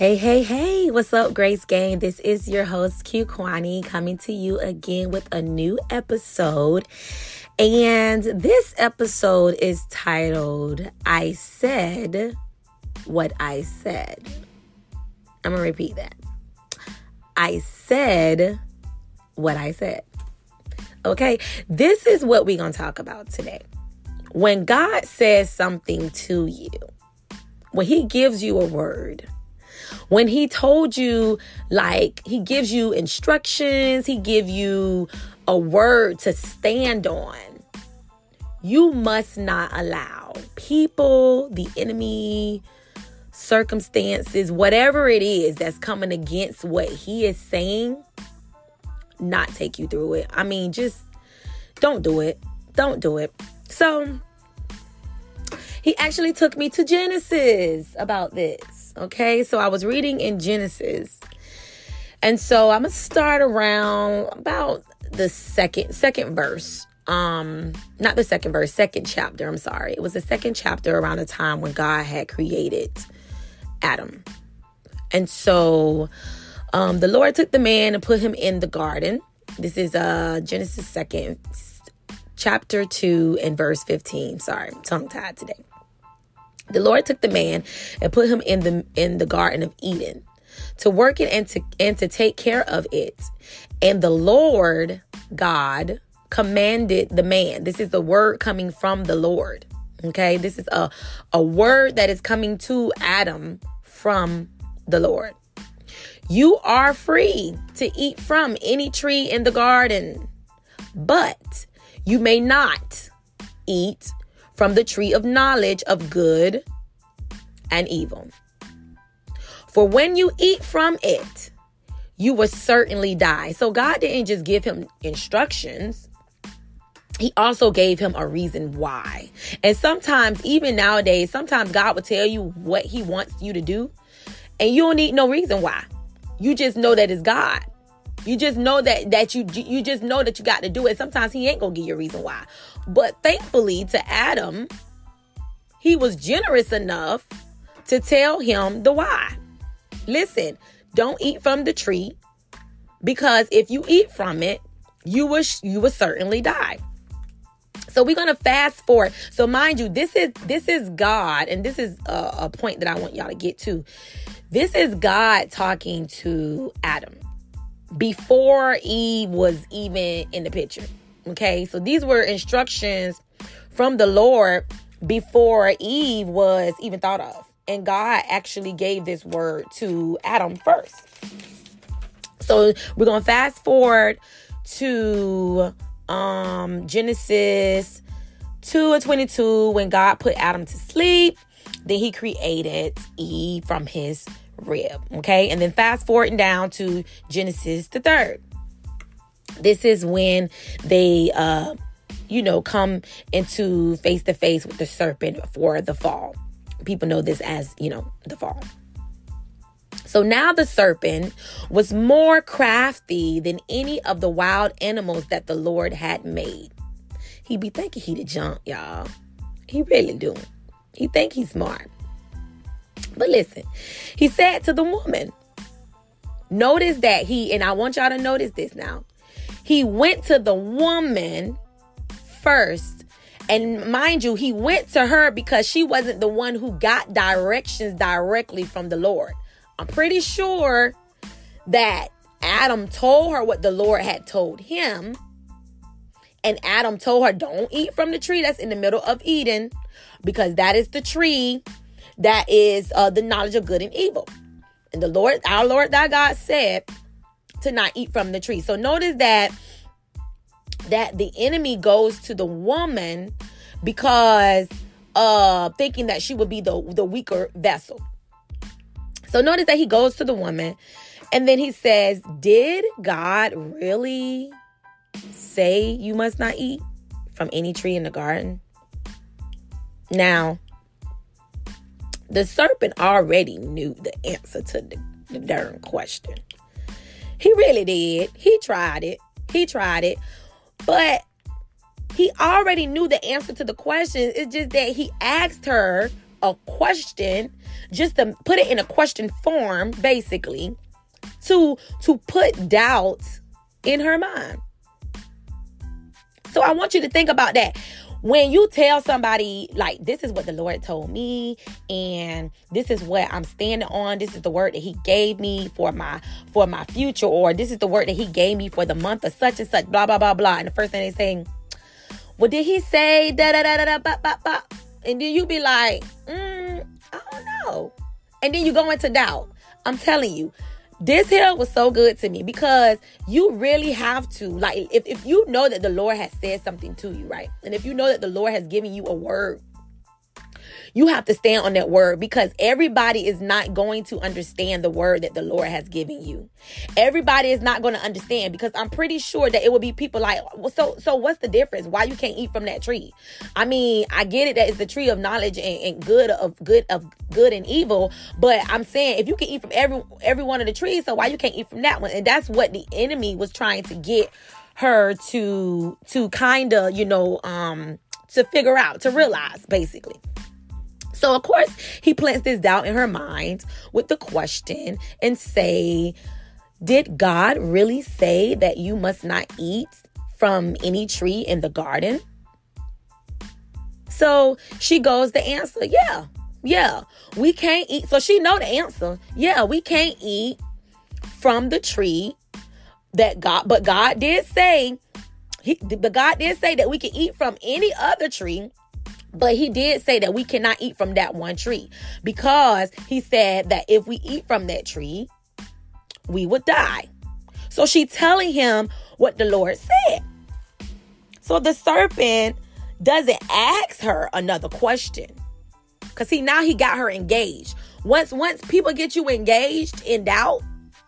Hey, what's up, Grace Gang? This is your host, Q Kwanee, coming to you again with a new episode. And this episode is titled, I Said What I Said. I'm going to repeat that. I said what I said. Okay, this is what we're going to talk about today. When God says something to you, when he gives you a word, when he told you, like, he gives you instructions, he give you a word to stand on, you must not allow people, the enemy, circumstances, whatever it is that's coming against what he is saying, not take you through it. I mean, just don't do it. Don't do it. So he actually took me to Genesis about this. Okay, so I was reading in Genesis, and so I'm gonna start around about the second verse. Not the second verse, second chapter. I'm sorry, it was the second chapter around the time when God had created Adam, and so the Lord took the man and put him in the garden. This is Genesis 2nd, chapter 2 and verse 15. Sorry, tongue tied today. The Lord took the man and put him in the Garden of Eden to work it and to take care of it. And the Lord God commanded the man. This is the word coming from the Lord. Okay, this is a word that is coming to Adam from the Lord. You are free to eat from any tree in the garden, but you may not eat from the tree of knowledge of good and evil. For when you eat from it, you will certainly die. So God didn't just give him instructions. He also gave him a reason why. And sometimes, even nowadays, sometimes God will tell you what he wants you to do, and you don't need no reason why. You just know that it's God. You just know that you just know that you got to do it. Sometimes he ain't going to give you a reason why. But thankfully to Adam, he was generous enough to tell him the why. Listen, don't eat from the tree, because if you eat from it, you will certainly die. So we're going to fast forward. So mind you, this is God, and this is a point that I want y'all to get to. This is God talking to Adam before Eve was even in the picture. Okay, so these were instructions from the Lord before Eve was even thought of. And God actually gave this word to Adam first. So we're going to fast forward to Genesis 2 and 22, when God put Adam to sleep. Then he created Eve from his rib. Okay, and then fast forwarding down to Genesis the 3rd. This is when they, come into face to face with the serpent for the fall. People know this as, the fall. So now the serpent was more crafty than any of the wild animals that the Lord had made. He be thinking he the jump, y'all. He really do. He think he's smart. But listen, he said to the woman, notice that he, and I want y'all to notice this now, he went to the woman first. And mind you, he went to her because she wasn't the one who got directions directly from the Lord. I'm pretty sure that Adam told her what the Lord had told him. And Adam told her, don't eat from the tree that's in the middle of Eden, because that is the tree that is the knowledge of good and evil. And the Lord, our Lord, thy God said to not eat from the tree. So notice that the enemy goes to the woman because thinking that she would be the weaker vessel. So notice that he goes to the woman, and then he says, did God really say you must not eat from any tree in the garden? Now, the serpent already knew the answer to the darn question. He really did. He tried it. But he already knew the answer to the question. It's just that he asked her a question, just to put it in a question form, basically, to put doubt in her mind. So I want you to think about that. When you tell somebody, like, this is what the Lord told me, and this is what I'm standing on, this is the word that he gave me for my future, or this is the word that he gave me for the month of such and such, blah, blah, blah, blah. And the first thing they say, well, did he say da, da, da, da, da, bop, bop, bop? And then you be like, I don't know. And then you go into doubt. I'm telling you, this here was so good to me, because you really have to, like, if you know that the Lord has said something to you, right? And if you know that the Lord has given you a word, you have to stand on that word, because everybody is not going to understand the word that the Lord has given you. Everybody is not going to understand, because I'm pretty sure that it will be people like, well, so what's the difference? Why you can't eat from that tree? I mean, I get it that it's the tree of knowledge and good and evil, but I'm saying if you can eat from every one of the trees, so why you can't eat from that one? And that's what the enemy was trying to get her to kind of, you know, to figure out, to realize, basically. So, of course, he plants this doubt in her mind with the question and say, did God really say that you must not eat from any tree in the garden? So she goes the answer, yeah, we can't eat. So she know the answer. Yeah, we can't eat from the tree that God, but God did say, that we can eat from any other tree. But he did say that we cannot eat from that one tree, because he said that if we eat from that tree, we would die. So she telling him what the Lord said. So the serpent doesn't ask her another question, because see, now he got her engaged. Once people get you engaged in doubt,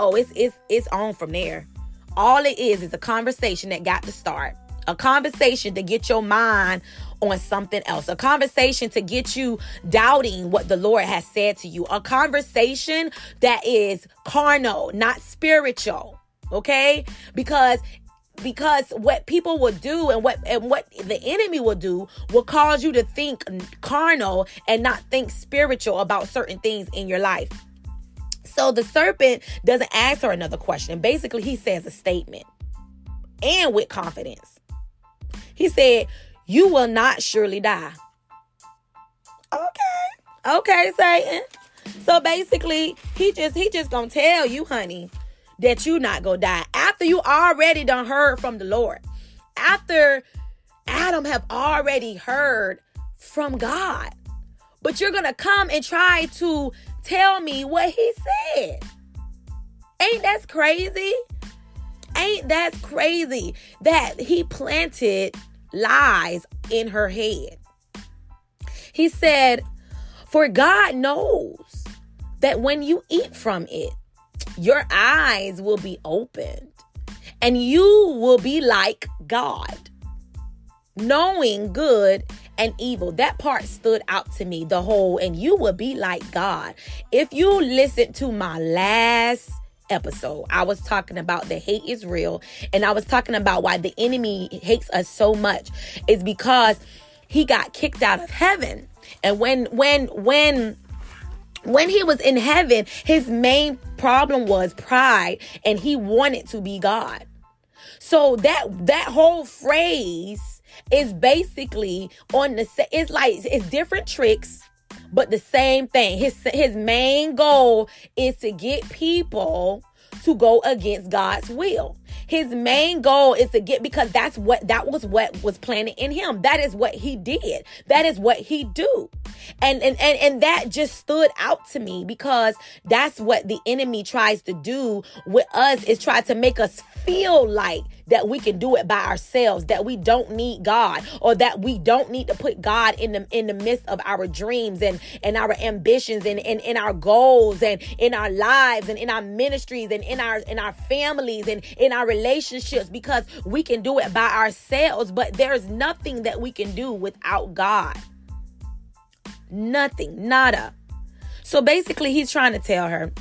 oh, it's on from there. All it is a conversation that got to start. A conversation to get your mind on something else. A conversation to get you doubting what the Lord has said to you. A conversation that is carnal, not spiritual. Okay? Because what people will do and what the enemy will do will cause you to think carnal and not think spiritual about certain things in your life. So the serpent doesn't ask her another question. Basically, he says a statement, and with confidence. He said, you will not surely die. Okay, Satan. So basically, he just gonna tell you, honey, that you not gonna die. After you already done heard from the Lord. After Adam have already heard from God. But you're gonna come and try to tell me what he said. Ain't that crazy? Ain't that crazy that he planted lies in her head? He said, for God knows that when you eat from it, your eyes will be opened and you will be like God, knowing good and evil. That part stood out to me, the whole, and you will be like God. If you listen to my last episode, I was talking about the hate is real, and I was talking about why the enemy hates us so much. It's because he got kicked out of heaven, and when he was in heaven, his main problem was pride, and he wanted to be God. So that whole phrase is basically it's different tricks, but the same thing. His main goal is to get people to go against God's will. His main goal is to get, because that was what was planted in him. That is what he did. That is what he do. And that just stood out to me, because that's what the enemy tries to do with us, is try to make us feel like that we can do it by ourselves, that we don't need God, or that we don't need to put God in the midst of our dreams and our ambitions and in our goals and in our lives and in our ministries and in our families and in our relationships, because we can do it by ourselves. But there's nothing that we can do without God. Nothing, nada. So basically, he's trying to tell her,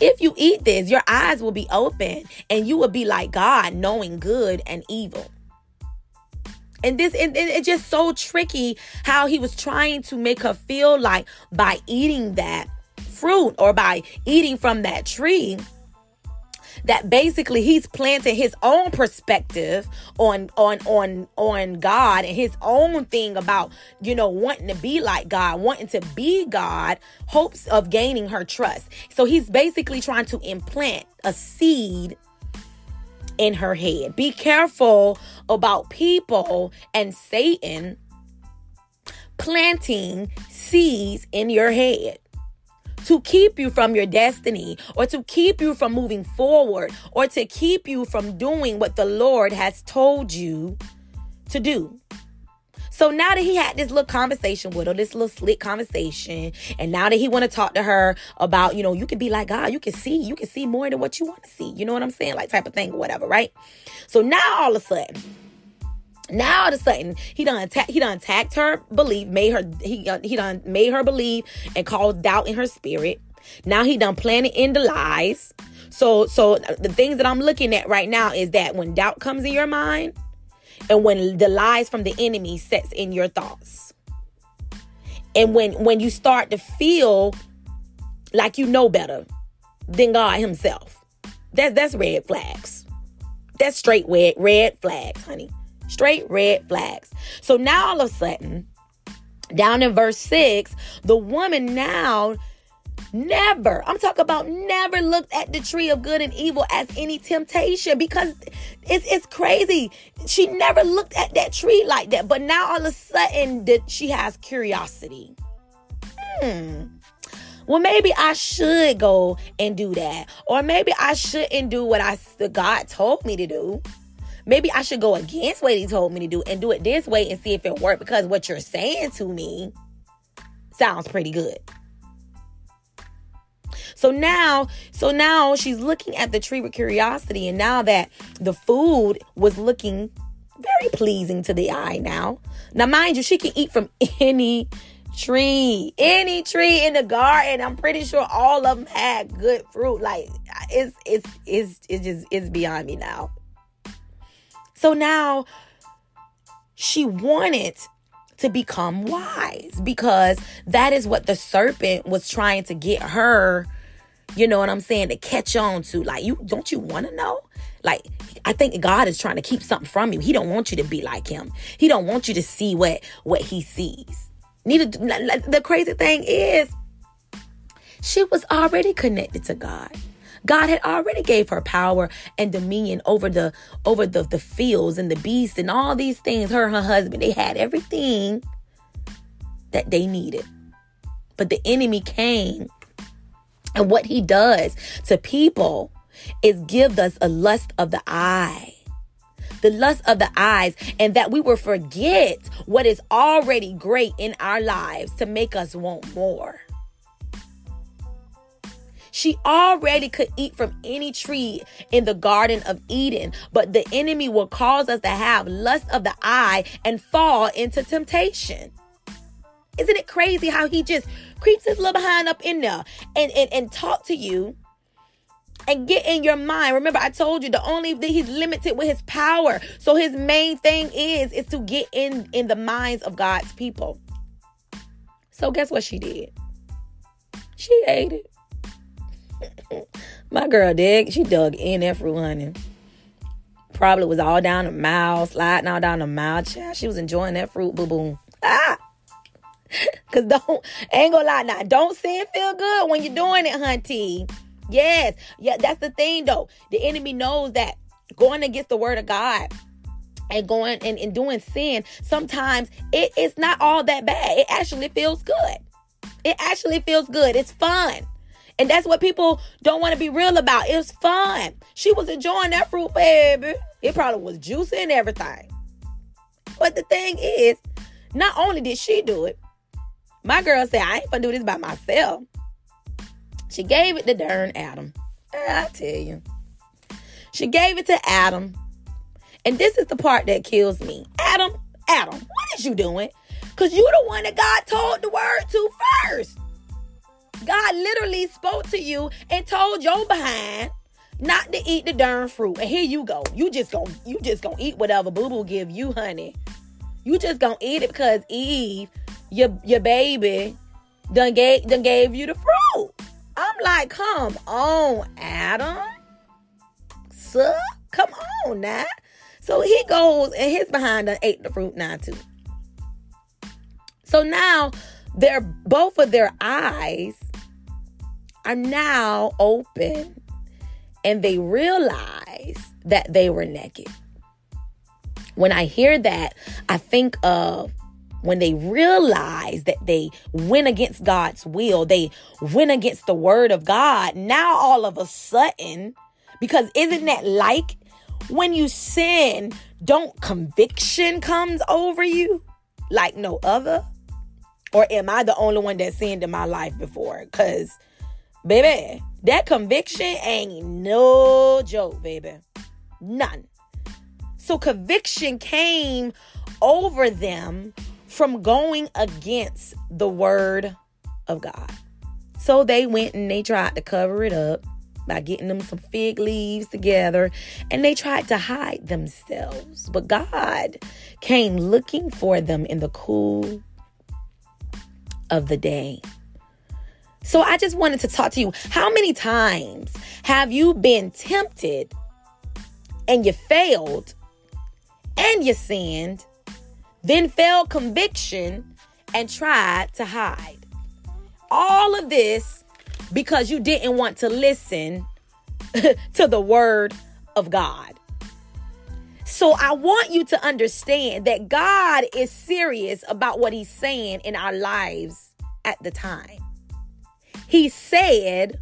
if you eat this, your eyes will be open and you will be like God, knowing good and evil. And this, and it's just so tricky how he was trying to make her feel like by eating that fruit or by eating from that tree, that basically he's planted his own perspective on God and his own thing about, you know, wanting to be like God, wanting to be God, hopes of gaining her trust. So he's basically trying to implant a seed in her head. Be careful about people and Satan planting seeds in your head to keep you from your destiny, or to keep you from moving forward, or to keep you from doing what the Lord has told you to do. So now that he had this little conversation with her, this little slick conversation, and now that he want to talk to her about, you know, you can be like God, you can see more than what you want to see. You know what I'm saying? Like type of thing or whatever, right? So now all of a sudden, he done attacked her belief, made her believe and caused doubt in her spirit. Now he done planted in the lies. So the things that I'm looking at right now is that when doubt comes in your mind and when the lies from the enemy sets in your thoughts, and when you start to feel like you know better than God himself, that's red flags. That's straight red flags, honey. Straight red flags. So now all of a sudden, down in verse 6, the woman now never looked at the tree of good and evil as any temptation, because it's crazy. She never looked at that tree like that. But now all of a sudden, she has curiosity. Well, maybe I should go and do that. Or maybe I shouldn't do what God told me to do. Maybe I should go against what he told me to do and do it this way and see if it worked, because what you're saying to me sounds pretty good. So now she's looking at the tree with curiosity, and now that the food was looking very pleasing to the eye now. Now, mind you, she can eat from any tree in the garden. I'm pretty sure all of them had good fruit. Like it's just beyond me now. So now she wanted to become wise, because that is what the serpent was trying to get her, you know what I'm saying, to catch on to. Like, don't you want to know? Like, I think God is trying to keep something from you. He don't want you to be like him. He don't want you to see what he sees. The crazy thing is, she was already connected to God. God had already gave her power and dominion over the fields and the beasts and all these things. Her and her husband, they had everything that they needed. But the enemy came, and what he does to people is give us a lust of the eye. The lust of the eyes, and that we will forget what is already great in our lives to make us want more. She already could eat from any tree in the Garden of Eden, but the enemy will cause us to have lust of the eye and fall into temptation. Isn't it crazy how he just creeps his little behind up in there and talk to you and get in your mind? Remember, I told you the only thing, he's limited with his power. So his main thing is to get in the minds of God's people. So guess what she did? She ate it. My girl dug in that fruit, honey. Probably was all down the mouth, sliding all down the mouth. Child, she was enjoying that fruit, boo boo. Ah! Cause ain't gonna lie now. Don't sin feel good when you're doing it, hunty. Yes. Yeah, that's the thing though. The enemy knows that going against the word of God and going and doing sin, sometimes it's not all that bad. It actually feels good. It actually feels good. It's fun. And that's what people don't want to be real about. It's fun. She was enjoying that fruit, baby. It probably was juicy and everything. But the thing is, not only did she do it, my girl said, I ain't gonna do this by myself. She gave it to darn Adam. I tell you. She gave it to Adam. And this is the part that kills me. Adam, what is you doing? Because you the one that God told the word to first. God literally spoke to you and told your behind not to eat the darn fruit. And here you go. You just gonna eat whatever boo-boo give you, honey. You just gonna eat it because Eve, your baby, done gave you the fruit. I'm like, come on, Adam. Sir, come on now. So he goes and his behind done ate the fruit now too. So now they're both of their eyes are now open and they realize that they were naked. When I hear that, I think of when they realize that they went against God's will, they went against the word of God. Now all of a sudden, because isn't that like when you sin, don't conviction comes over you like no other? Or am I the only one that sinned in my life before? Because, baby, that conviction ain't no joke, baby. None. So conviction came over them from going against the word of God. So they went and they tried to cover it up by getting them some fig leaves together. And they tried to hide themselves. But God came looking for them in the cool of the day. So I just wanted to talk to you. How many times have you been tempted and you failed and you sinned, then failed conviction and tried to hide? All of this because you didn't want to listen to the word of God. So I want you to understand that God is serious about what he's saying in our lives at the time. He said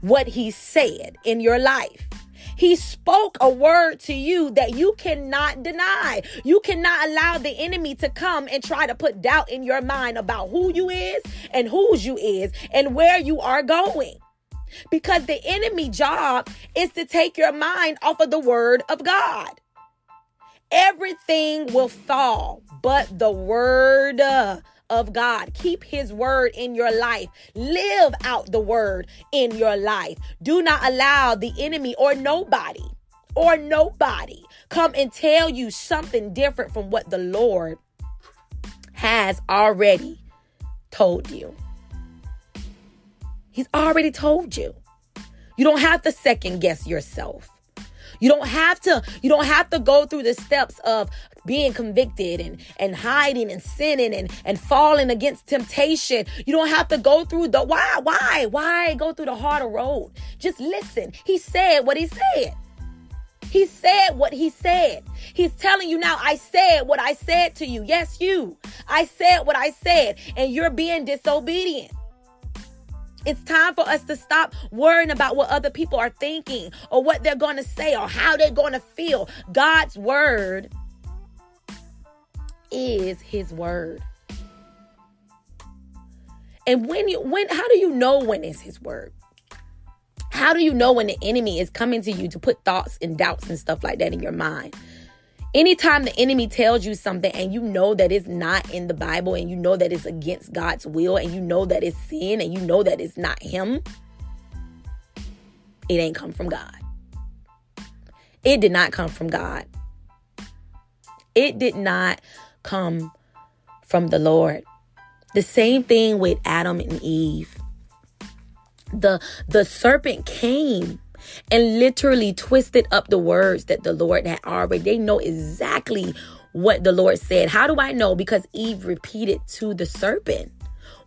what he said in your life. He spoke a word to you that you cannot deny. You cannot allow the enemy to come and try to put doubt in your mind about who you is and whose you is and where you are going. Because the enemy job is to take your mind off of the word of God. Everything will fall but the word of God. Keep his word in your life. Live out the word in your life. Do not allow the enemy or nobody come and tell you something different from what the Lord has already told you. He's already told you. You don't have to second guess yourself. You don't have to go through the steps of being convicted and hiding and sinning and falling against temptation. You don't have to go through the why go through the harder road. Just listen. He said what he said. He said what he said. He's telling you now, I said what I said to you. Yes, you. I said what I said, and you're being disobedient. It's time for us to stop worrying about what other people are thinking or what they're going to say or how they're going to feel. God's word is his word. And how do you know when it's his word? How do you know when the enemy is coming to you to put thoughts and doubts and stuff like that in your mind? Anytime the enemy tells you something and you know that it's not in the Bible and you know that it's against God's will and you know that it's sin and you know that it's not him, it ain't come from God. It did not come from God. It did not come from the Lord. The same thing with Adam and Eve. The serpent came and literally twisted up the words that the Lord had already. They know exactly what the Lord said. How do I know? Because Eve repeated to the serpent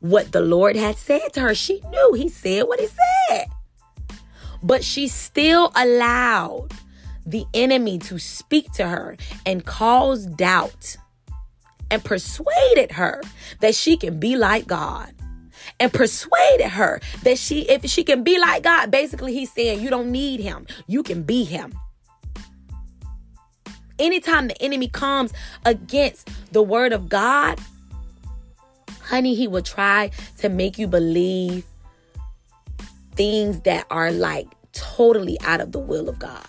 what the Lord had said to her. She knew he said what he said. But she still allowed the enemy to speak to her and cause doubt and persuaded her that she can be like God. And persuaded her that if she can be like God, basically he's saying you don't need him. You can be him. Anytime the enemy comes against the word of God, honey, he will try to make you believe things that are like totally out of the will of God.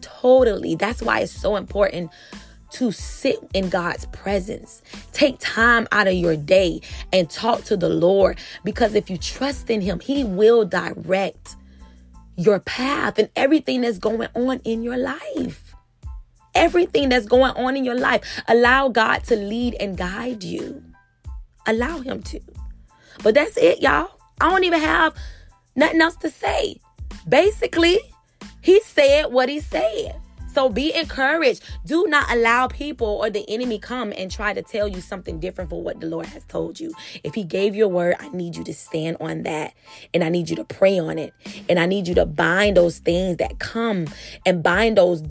Totally. That's why it's so important to sit in God's presence. Take time out of your day and talk to the Lord, because if you trust in him, he will direct your path and everything that's going on in your life. everything that's going on in your life. Allow God to lead and guide you. Allow him to. But that's it, y'all. I don't even have nothing else to say. Basically, he said what he said. So be encouraged. Do not allow people or the enemy come and try to tell you something different from what the Lord has told you. If he gave you a word, I need you to stand on that. And I need you to pray on it. And I need you to bind those things that come and bind those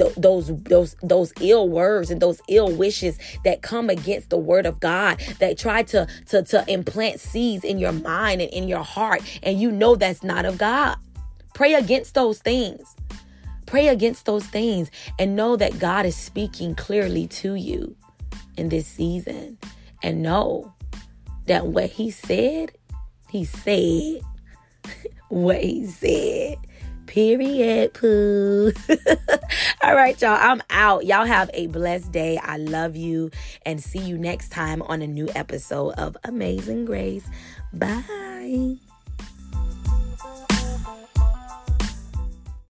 ill words and those ill wishes that come against the word of God, that try to implant seeds in your mind and in your heart. And you know that's not of God. Pray against those things. Pray against those things and know that God is speaking clearly to you in this season. And know that what he said what he said. Period, poo. All right, y'all, I'm out. Y'all have a blessed day. I love you and see you next time on a new episode of Amazing Grace. Bye.